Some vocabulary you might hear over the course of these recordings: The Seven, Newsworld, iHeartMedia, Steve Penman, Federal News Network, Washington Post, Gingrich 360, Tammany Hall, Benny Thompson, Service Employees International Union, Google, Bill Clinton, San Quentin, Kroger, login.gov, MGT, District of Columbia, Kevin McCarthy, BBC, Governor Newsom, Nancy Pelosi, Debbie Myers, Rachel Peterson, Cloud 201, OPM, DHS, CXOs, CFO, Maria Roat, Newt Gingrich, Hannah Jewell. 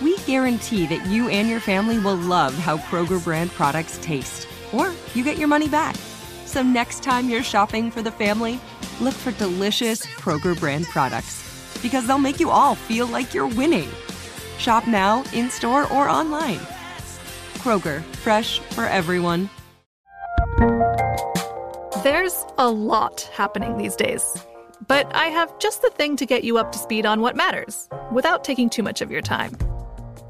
we guarantee that you and your family will love how Kroger brand products taste, or you get your money back. So next time you're shopping for the family, look for delicious Kroger brand products, because they'll make you all feel like you're winning. Shop now, in-store, or online. Kroger, fresh for everyone. There's a lot happening these days, but I have just the thing to get you up to speed on what matters without taking too much of your time.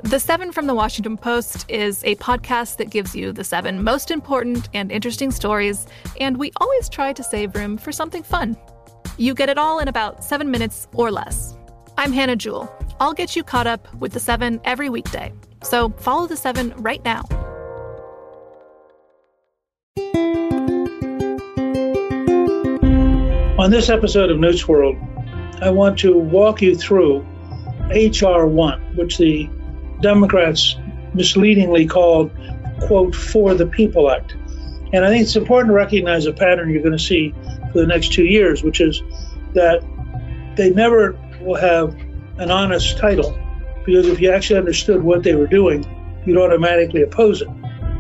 The Seven from the Washington Post is a podcast that gives you the seven most important and interesting stories, and we always try to save room for something fun. You get it all in about 7 minutes or less. I'm Hannah Jewell. I'll get you caught up with The Seven every weekday, so follow The Seven right now. On this episode of Newsworld, I want to walk you through HR1, which the Democrats misleadingly called, quote, For the People Act. And I think it's important to recognize a pattern you're going to see for the next 2 years, which is that they never will have an honest title, because if you actually understood what they were doing, you'd automatically oppose it.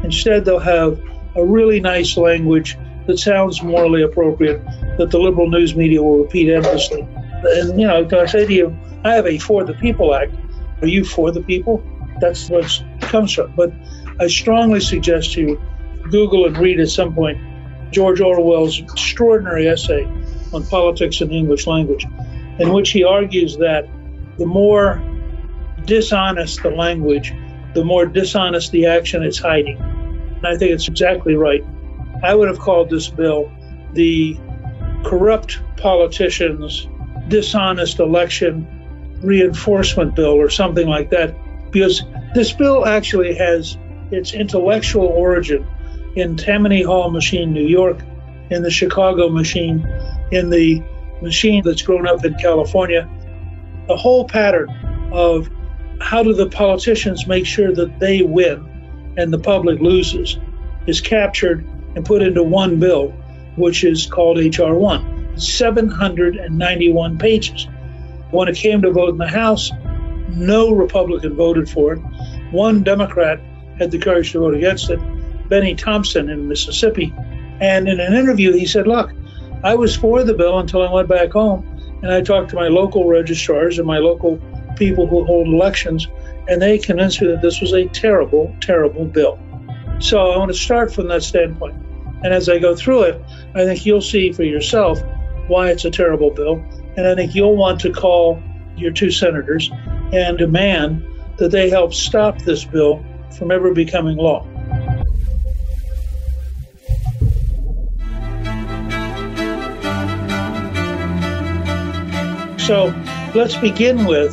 Instead, they'll have a really nice language that sounds morally appropriate, that the liberal news media will repeat endlessly. And, you know, if I say to you, I have a For the People Act, are you for the people? That's what it comes from. But I strongly suggest you Google and read at some point George Orwell's extraordinary essay on politics in the English language, in which he argues that the more dishonest the language, the more dishonest the action it's hiding. And I think it's exactly right. I would have called this bill the Corrupt Politicians, Dishonest Election Reinforcement Bill or something like that, because this bill actually has its intellectual origin in Tammany Hall machine, New York, in the Chicago machine, in the machine that's grown up in California. The whole pattern of how do the politicians make sure that they win and the public loses is captured and put into one bill, which is called HR1, 791 pages. When it came to vote in the House, no Republican voted for it. One Democrat had the courage to vote against it, Benny Thompson in Mississippi. And in an interview, he said, look, I was for the bill until I went back home and I talked to my local registrars and my local people who hold elections, and they convinced me that this was a terrible, terrible bill. So I want to start from that standpoint. And as I go through it, I think you'll see for yourself why it's a terrible bill. And I think you'll want to call your two senators and demand that they help stop this bill from ever becoming law. So let's begin with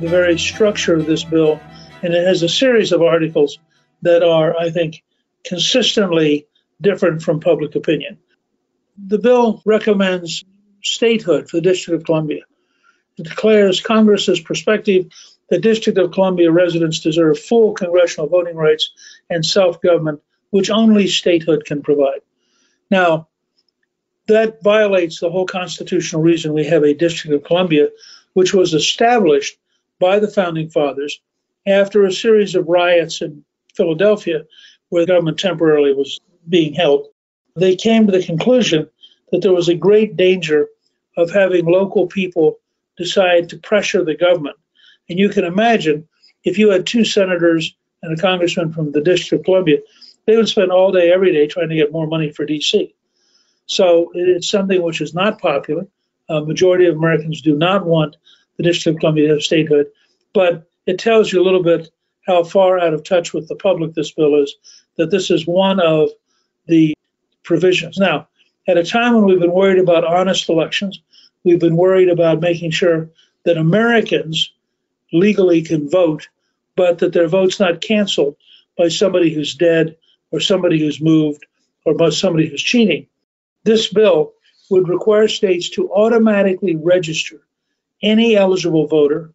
the very structure of this bill. And it has a series of articles that are, I think, consistently different from public opinion. The bill recommends statehood for the District of Columbia. It declares Congress's perspective that District of Columbia residents deserve full congressional voting rights and self-government, which only statehood can provide. Now, that violates the whole constitutional reason we have a District of Columbia, which was established by the Founding Fathers after a series of riots in Philadelphia, where the government temporarily was being held, they came to the conclusion that there was a great danger of having local people decide to pressure the government. And you can imagine if you had two senators and a congressman from the District of Columbia, they would spend all day, every day trying to get more money for D.C. So it's something which is not popular. A majority of Americans do not want the District of Columbia to have statehood, but it tells you a little bit how far out of touch with the public this bill is, that this is one of the provisions. Now, at a time when we've been worried about honest elections, we've been worried about making sure that Americans legally can vote, but that their vote's not canceled by somebody who's dead or somebody who's moved or by somebody who's cheating. This bill would require states to automatically register any eligible voter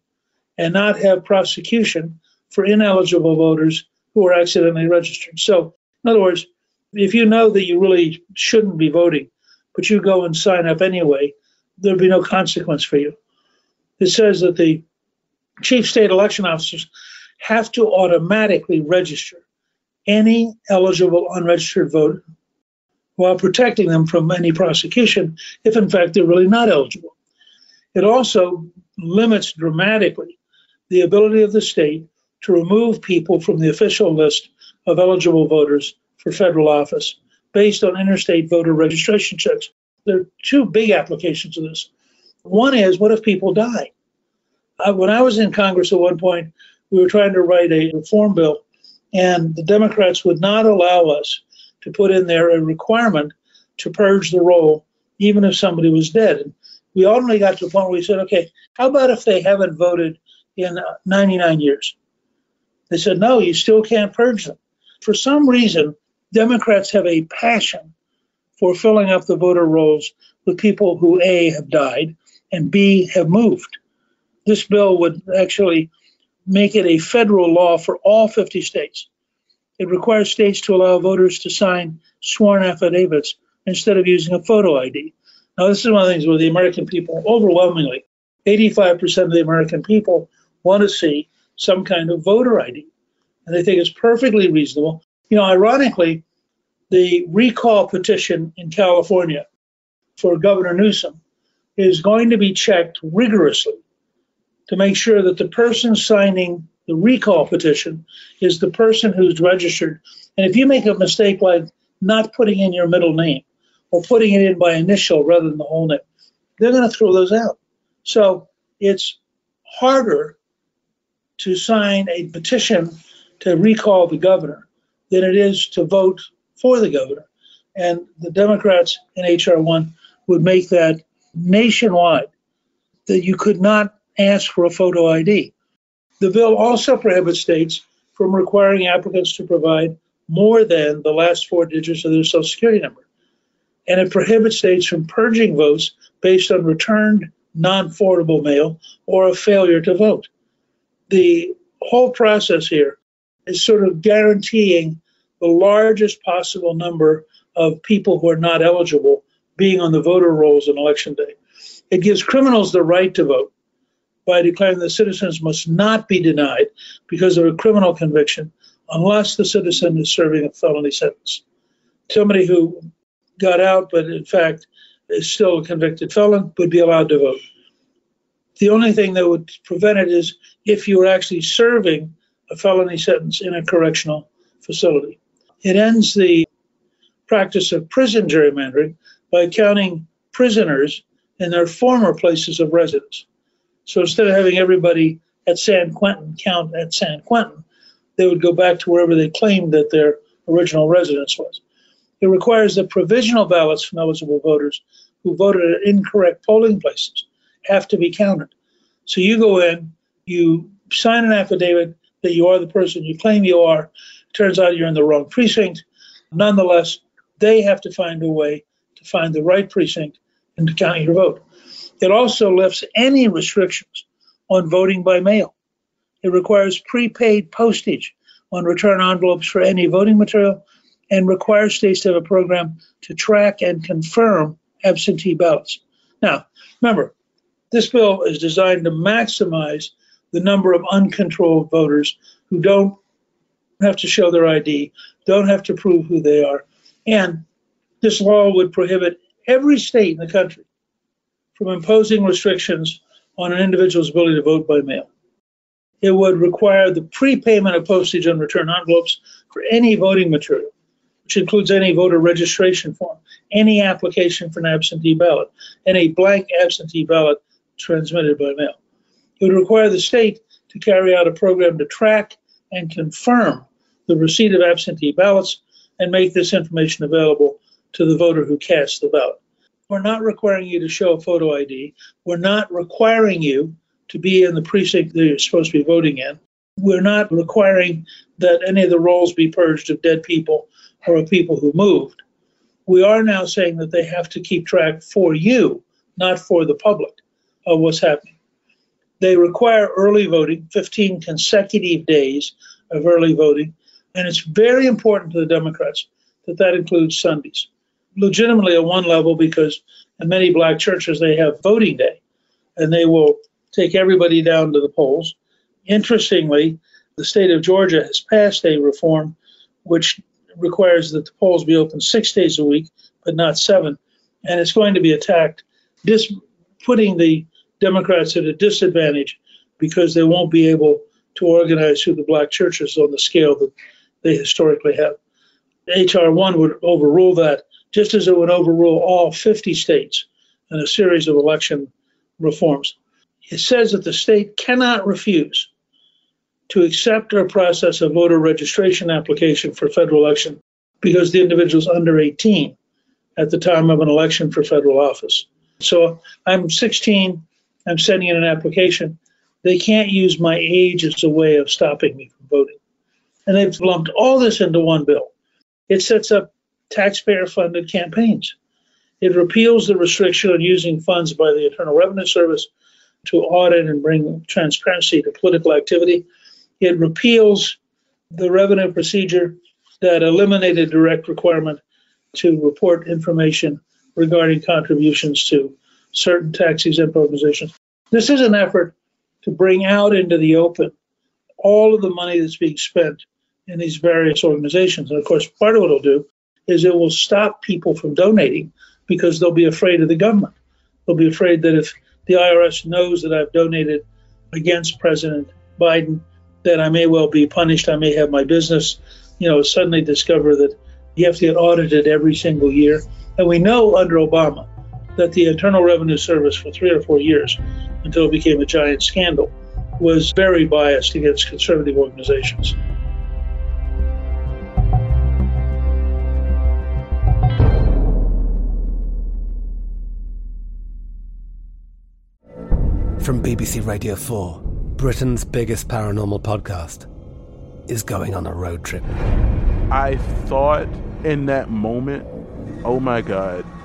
and not have prosecution for ineligible voters who are accidentally registered. So, in other words, if you know that you really shouldn't be voting, but you go and sign up anyway, there'd be no consequence for you. It says that the chief state election officers have to automatically register any eligible unregistered voter while protecting them from any prosecution if, in fact, they're really not eligible. It also limits dramatically the ability of the state to remove people from the official list of eligible voters for federal office based on interstate voter registration checks. There are two big applications of this. One is, what if people die? When I was in Congress at one point, we were trying to write a reform bill, and the Democrats would not allow us to put in there a requirement to purge the roll, even if somebody was dead. And we ultimately got to the point where we said, okay, how about if they haven't voted in 99 years? They said, no, you still can't purge them. For some reason, Democrats have a passion for filling up the voter rolls with people who, A, have died, and B, have moved. This bill would actually make it a federal law for all 50 states. It requires states to allow voters to sign sworn affidavits instead of using a photo ID. Now, this is one of the things where the American people, overwhelmingly, 85% of the American people want to see some kind of voter ID. And they think it's perfectly reasonable. You know, ironically, the recall petition in California for Governor Newsom is going to be checked rigorously to make sure that the person signing the recall petition is the person who's registered. And if you make a mistake like not putting in your middle name or putting it in by initial rather than the whole name, they're going to throw those out. So it's harder to sign a petition to recall the governor than it is to vote for the governor. And the Democrats in HR1 would make that nationwide, that you could not ask for a photo ID. The bill also prohibits states from requiring applicants to provide more than the last four digits of their Social Security number. And it prohibits states from purging votes based on returned non-forwardable mail or a failure to vote. The whole process here is sort of guaranteeing the largest possible number of people who are not eligible being on the voter rolls on Election Day. It gives criminals the right to vote by declaring that citizens must not be denied because of a criminal conviction unless the citizen is serving a felony sentence. Somebody who got out but in fact is still a convicted felon would be allowed to vote. The only thing that would prevent it is if you were actually serving a felony sentence in a correctional facility. It ends the practice of prison gerrymandering by counting prisoners in their former places of residence. So instead of having everybody at San Quentin count at San Quentin, they would go back to wherever they claimed that their original residence was. It requires that provisional ballots from eligible voters who voted at incorrect polling places have to be counted. So you go in, you sign an affidavit that you are the person you claim you are. Turns out you're in the wrong precinct. Nonetheless, they have to find a way to find the right precinct and to count your vote. It also lifts any restrictions on voting by mail. It requires prepaid postage on return envelopes for any voting material and requires states to have a program to track and confirm absentee ballots. Now, remember, this bill is designed to maximize the number of uncontrolled voters who don't have to show their ID, don't have to prove who they are. And this law would prohibit every state in the country from imposing restrictions on an individual's ability to vote by mail. It would require the prepayment of postage on return envelopes for any voting material, which includes any voter registration form, any application for an absentee ballot, and a blank absentee ballot transmitted by mail. It would require the state to carry out a program to track and confirm the receipt of absentee ballots and make this information available to the voter who casts the ballot. We're not requiring you to show a photo ID. We're not requiring you to be in the precinct that you're supposed to be voting in. We're not requiring that any of the rolls be purged of dead people or of people who moved. We are now saying that they have to keep track for you, not for the public, of what's happening. They require early voting, 15 consecutive days of early voting, and it's very important to the Democrats that that includes Sundays. Legitimately at one level, because in many black churches they have voting day, and they will take everybody down to the polls. Interestingly, the state of Georgia has passed a reform which requires that the polls be open 6 days a week, but not 7, and it's going to be attacked, putting the Democrats at a disadvantage because they won't be able to organize through the black churches on the scale that they historically have. HR1 would overrule that, just as it would overrule all 50 states in a series of election reforms. It says that the state cannot refuse to accept or process a voter registration application for federal election because the individual is under 18 at the time of an election for federal office. So I'm 16, I'm sending in an application. They can't use my age as a way of stopping me from voting. And they've lumped all this into one bill. It sets up taxpayer-funded campaigns. It repeals the restriction on using funds by the Internal Revenue Service to audit and bring transparency to political activity. It repeals the revenue procedure that eliminated direct requirement to report information regarding contributions to certain tax-exempt organizations. This is an effort to bring out into the open all of the money that's being spent in these various organizations. And of course, part of what it'll do is it will stop people from donating because they'll be afraid of the government. They'll be afraid that if the IRS knows that I've donated against President Biden, that I may well be punished. I may have my business, suddenly discover that you have to get audited every single year. And we know under Obama that the Internal Revenue Service for 3 or 4 years, until it became a giant scandal, was very biased against conservative organizations. From BBC Radio 4, Britain's biggest paranormal podcast is going on a road trip. I thought in that moment, oh my God,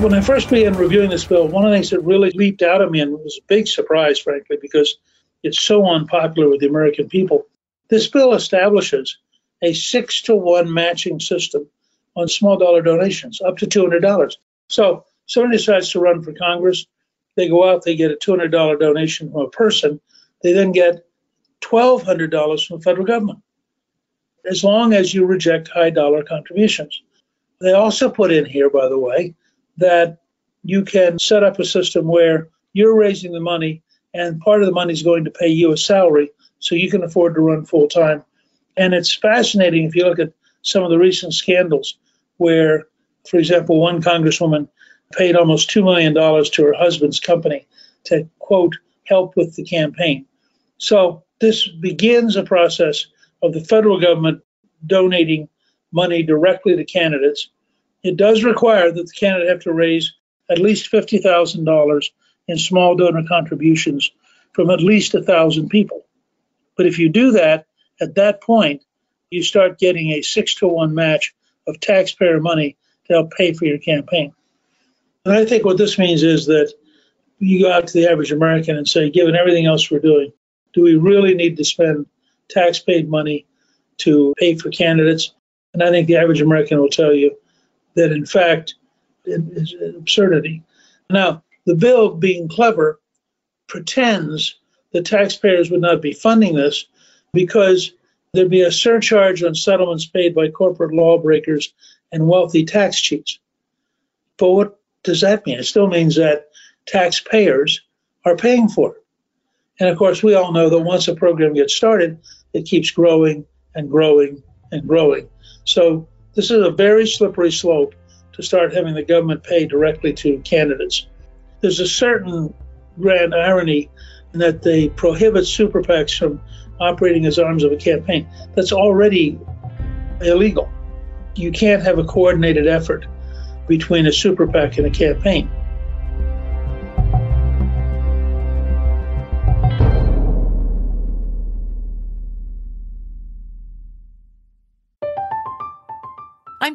When I first began reviewing this bill, one of the things that really leaped out at me, and it was a big surprise, frankly, because it's so unpopular with the American people, this bill establishes a 6-to-1 matching system on small dollar donations, up to $200. So somebody decides to run for Congress, they go out, they get a $200 donation from a person, they then get $1,200 from the federal government, as long as you reject high dollar contributions. They also put in here, by the way, that you can set up a system where you're raising the money and part of the money is going to pay you a salary so you can afford to run full time. And it's fascinating if you look at some of the recent scandals where, for example, one congresswoman paid almost $2 million to her husband's company to, quote, help with the campaign. So this begins a process of the federal government donating money directly to candidates. It does require that the candidate have to raise at least $50,000 in small donor contributions from at least 1,000 people. But if you do that, at that point, you start getting a 6-to-1 match of taxpayer money to help pay for your campaign. And I think what this means is that you go out to the average American and say, given everything else we're doing, do we really need to spend tax-paid money to pay for candidates? And I think the average American will tell you that, in fact, it is an absurdity. Now, the bill, being clever, pretends that taxpayers would not be funding this because there'd be a surcharge on settlements paid by corporate lawbreakers and wealthy tax cheats. But what does that mean? It still means that taxpayers are paying for it. And, of course, we all know that once a program gets started, it keeps growing and growing and growing. So this is a very slippery slope to start having the government pay directly to candidates. There's a certain grand irony in that they prohibit super PACs from operating as arms of a campaign. That's already illegal. You can't have a coordinated effort between a super PAC and a campaign. I'm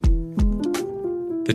The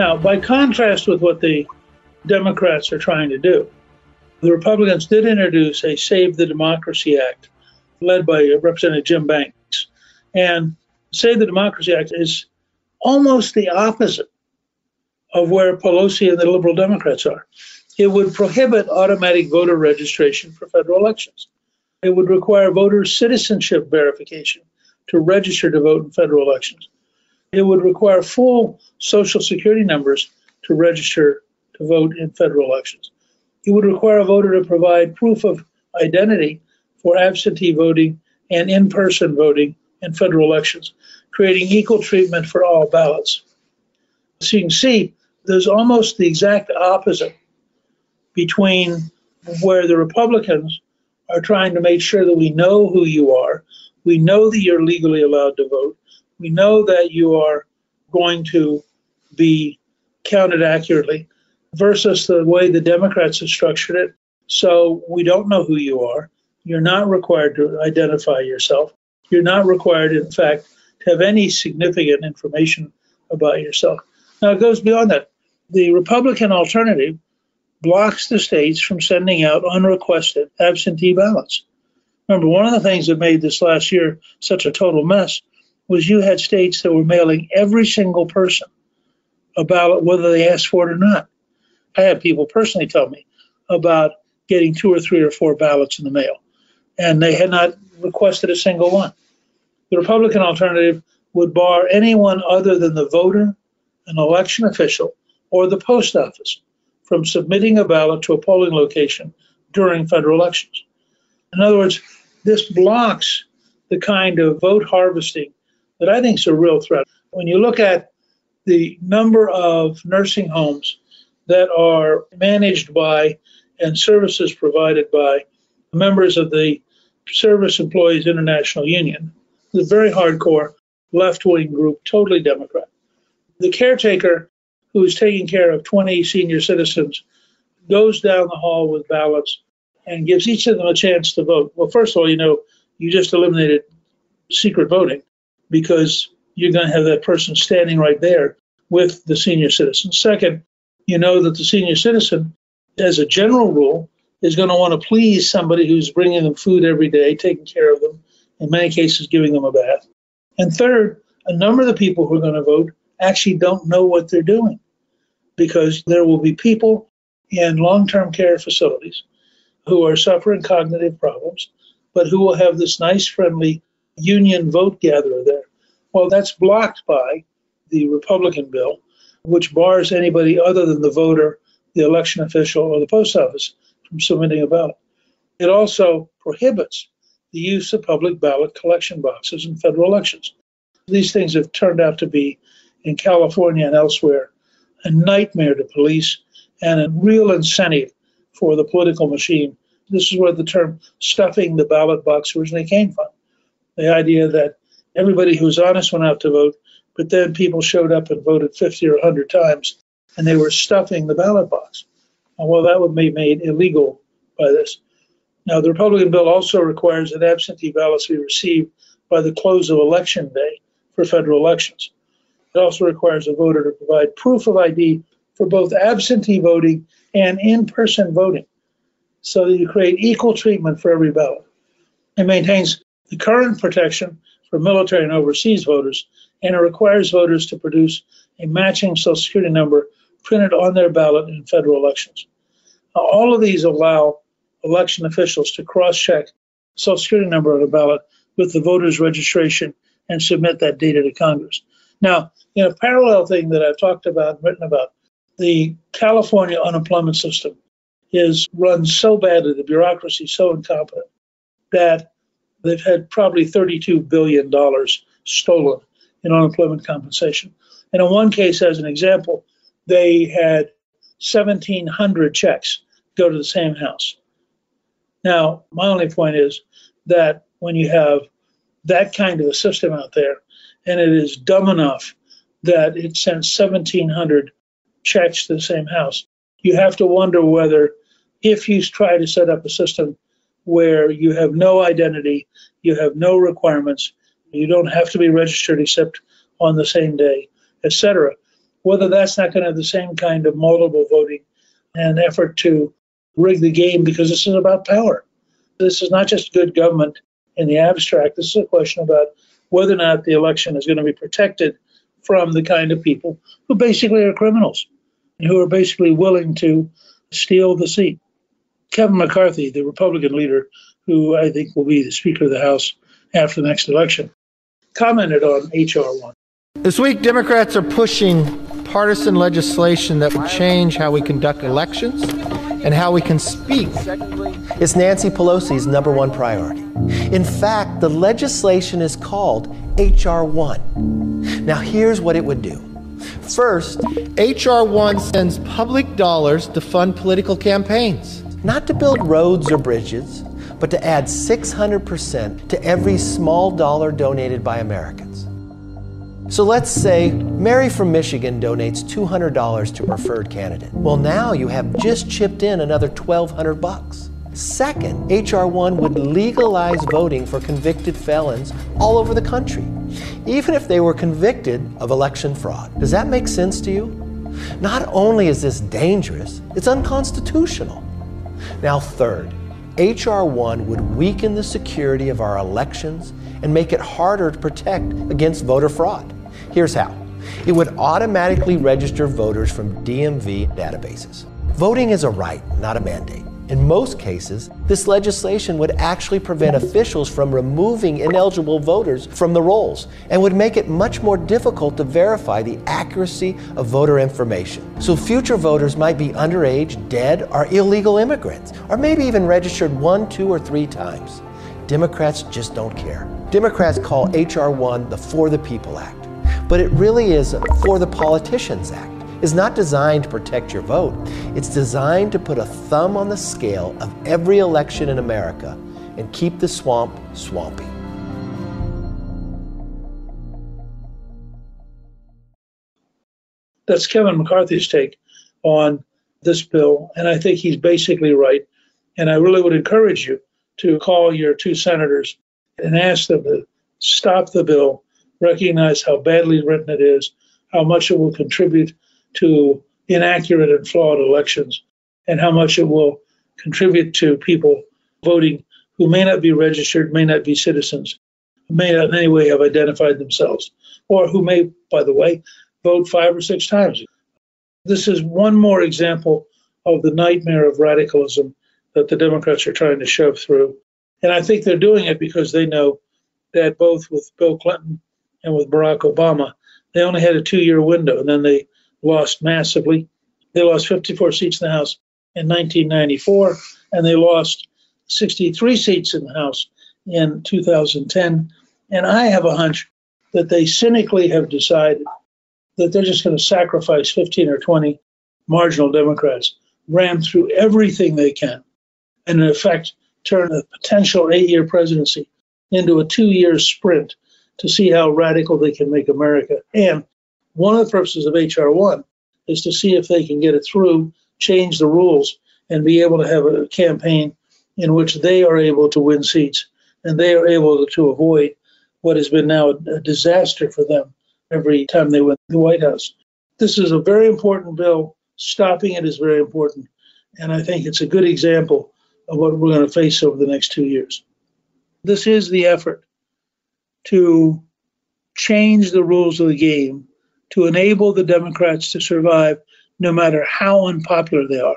Now, by contrast with what the Democrats are trying to do, the Republicans did introduce a Save the Democracy Act led by Representative Jim Banks. And Save the Democracy Act is almost the opposite of where Pelosi and the liberal Democrats are. It would prohibit automatic voter registration for federal elections. It would require voter citizenship verification to register to vote in federal elections. It would require full Social Security numbers to register to vote in federal elections. It would require a voter to provide proof of identity for absentee voting and in-person voting in federal elections, creating equal treatment for all ballots. So you can see there's almost the exact opposite between where the Republicans are trying to make sure that we know who you are, we know that you're legally allowed to vote, we know that you are going to be counted accurately, versus the way the Democrats have structured it. So we don't know who you are. You're not required to identify yourself. You're not required, in fact, to have any significant information about yourself. Now, it goes beyond that. The Republican alternative blocks the states from sending out unrequested absentee ballots. Remember, one of the things that made this last year such a total mess was you had states that were mailing every single person a ballot, whether they asked for it or not. I had people personally tell me about getting 2 or 3 or 4 ballots in the mail, and they had not requested a single one. The Republican alternative would bar anyone other than the voter, an election official, or the post office from submitting a ballot to a polling location during federal elections. In other words, this blocks the kind of vote harvesting that I think is a real threat. When you look at the number of nursing homes that are managed by and services provided by members of the Service Employees International Union, the very hardcore left-wing group, totally Democrat. The caretaker who is taking care of 20 senior citizens goes down the hall with ballots and gives each of them a chance to vote. Well, first of all, you just eliminated secret voting because you're going to have that person standing right there with the senior citizen. Second, you know that the senior citizen, as a general rule, is going to want to please somebody who's bringing them food every day, taking care of them, in many cases giving them a bath. And third, a number of the people who are going to vote actually don't know what they're doing, because there will be people in long-term care facilities who are suffering cognitive problems, but who will have this nice, friendly union vote gatherer there. Well, that's blocked by the Republican bill, which bars anybody other than the voter, the election official, or the post office from submitting a ballot. It also prohibits the use of public ballot collection boxes in federal elections. These things have turned out to be, in California and elsewhere, a nightmare to police and a real incentive for the political machine. This is where the term stuffing the ballot box originally came from. The idea that everybody who was honest went out to vote, but then people showed up and voted 50 or 100 times, and they were stuffing the ballot box. And well, that would be made illegal by this. Now, the Republican bill also requires that absentee ballots be received by the close of election day for federal elections. It also requires a voter to provide proof of ID for both absentee voting and in-person voting, so that you create equal treatment for every ballot. It maintains the current protection for military and overseas voters, and it requires voters to produce a matching Social Security number printed on their ballot in federal elections. Now, all of these allow election officials to cross-check Social Security number on a ballot with the voter's registration and submit that data to Congress. Now, in a parallel thing that I've talked about and written about, the California unemployment system is run so badly, the bureaucracy so incompetent, that they've had probably $32 billion stolen in unemployment compensation. And in one case, as an example, they had 1,700 checks go to the same house. Now, my only point is that when you have that kind of a system out there, and it is dumb enough that it sends 1,700 checks to the same house, you have to wonder whether, if you try to set up a system where you have no identity, you have no requirements, you don't have to be registered except on the same day, etc., whether that's not going to have the same kind of multiple voting and effort to rig the game, because this is about power. This is not just good government in the abstract. This is a question about whether or not the election is going to be protected from the kind of people who basically are criminals and who are basically willing to steal the seat. Kevin McCarthy, the Republican leader, who I think will be the Speaker of the House after the next election, commented on HR1. This week, Democrats are pushing partisan legislation that would change how we conduct elections and how we can speak. It's Nancy Pelosi's number one priority. In fact, the legislation is called HR1. Now, here's what it would do. First, HR1 sends public dollars to fund political campaigns, not to build roads or bridges, but to add 600% to every small dollar donated by Americans. So let's say Mary from Michigan donates $200 to preferred candidate. Well, now you have just chipped in another $1,200. Second, HR1 would legalize voting for convicted felons all over the country, even if they were convicted of election fraud. Does that make sense to you? Not only is this dangerous, it's unconstitutional. Now, third, HR1 would weaken the security of our elections and make it harder to protect against voter fraud. Here's how. It would automatically register voters from DMV databases. Voting is a right, not a mandate. In most cases, this legislation would actually prevent officials from removing ineligible voters from the rolls and would make it much more difficult to verify the accuracy of voter information. So future voters might be underage, dead, or illegal immigrants, or maybe even registered 1, 2, or 3 times. Democrats just don't care. Democrats call HR1 the For the People Act, but it really is a For the Politicians Act. It's not designed to protect your vote. It's designed to put a thumb on the scale of every election in America and keep the swamp swampy. That's Kevin McCarthy's take on this bill, and I think he's basically right. And I really would encourage you to call your 2 senators and ask them to stop the bill, recognize how badly written it is, how much it will contribute to inaccurate and flawed elections, and how much it will contribute to people voting who may not be registered, may not be citizens, may not in any way have identified themselves, or who may, by the way, vote 5 or 6 times. This is one more example of the nightmare of radicalism that the Democrats are trying to shove through. And I think they're doing it because they know that both with Bill Clinton and with Barack Obama, they only had a 2-year window, and then they lost massively. They lost 54 seats in the House in 1994, and they lost 63 seats in the House in 2010. And I have a hunch that they cynically have decided that they're just going to sacrifice 15 or 20 marginal Democrats, ram through everything they can, and in effect, turn a potential 8-year presidency into a 2-year sprint to see how radical they can make America. And one of the purposes of HR1 is to see if they can get it through, change the rules, and be able to have a campaign in which they are able to win seats and they are able to avoid what has been now a disaster for them every time they win the White House. This is a very important bill. Stopping it is very important. And I think it's a good example of what we're going to face over the next 2 years. This is the effort to change the rules of the game to enable the Democrats to survive no matter how unpopular they are.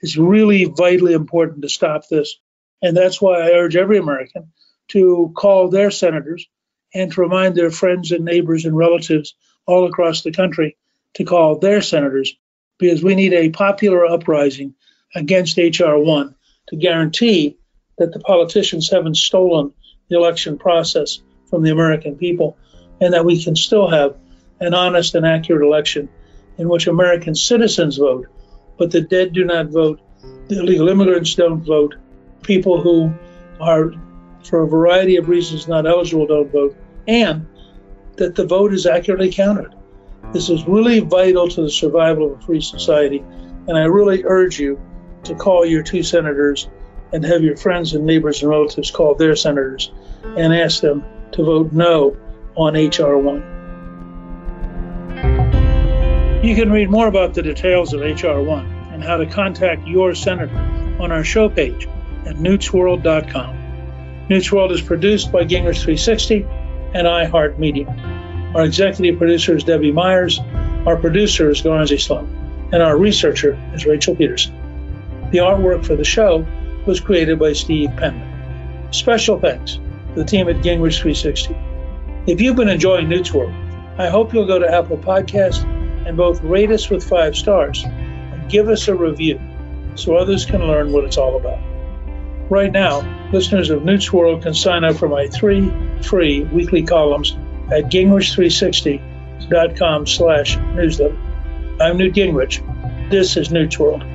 It's really vitally important to stop this. And that's why I urge every American to call their senators and to remind their friends and neighbors and relatives all across the country to call their senators, because we need a popular uprising against HR1 to guarantee that the politicians haven't stolen the election process from the American people, and that we can still have an honest and accurate election in which American citizens vote, but the dead do not vote, the illegal immigrants don't vote, people who are, for a variety of reasons, not eligible don't vote, and that the vote is accurately counted. This is really vital to the survival of a free society, and I really urge you to call your 2 senators and have your friends and neighbors and relatives call their senators and ask them to vote no on HR1. You can read more about the details of HR1 and how to contact your senator on our show page at newsworld.com. Newsworld is produced by Gingrich 360 and iHeartMedia. Our executive producer is Debbie Myers, our producer is Garenzi Sloan, and our researcher is Rachel Peterson. The artwork for the show was created by Steve Penman. Special thanks to the team at Gingrich 360. If you've been enjoying Newsworld, I hope you'll go to Apple Podcasts and both rate us with 5 stars and give us a review so others can learn what it's all about. Right now, listeners of Newsworld can sign up for my 3 free weekly columns at gingrich360.com/newsletter. I'm Newt Gingrich. This is Newsworld.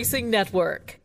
Network.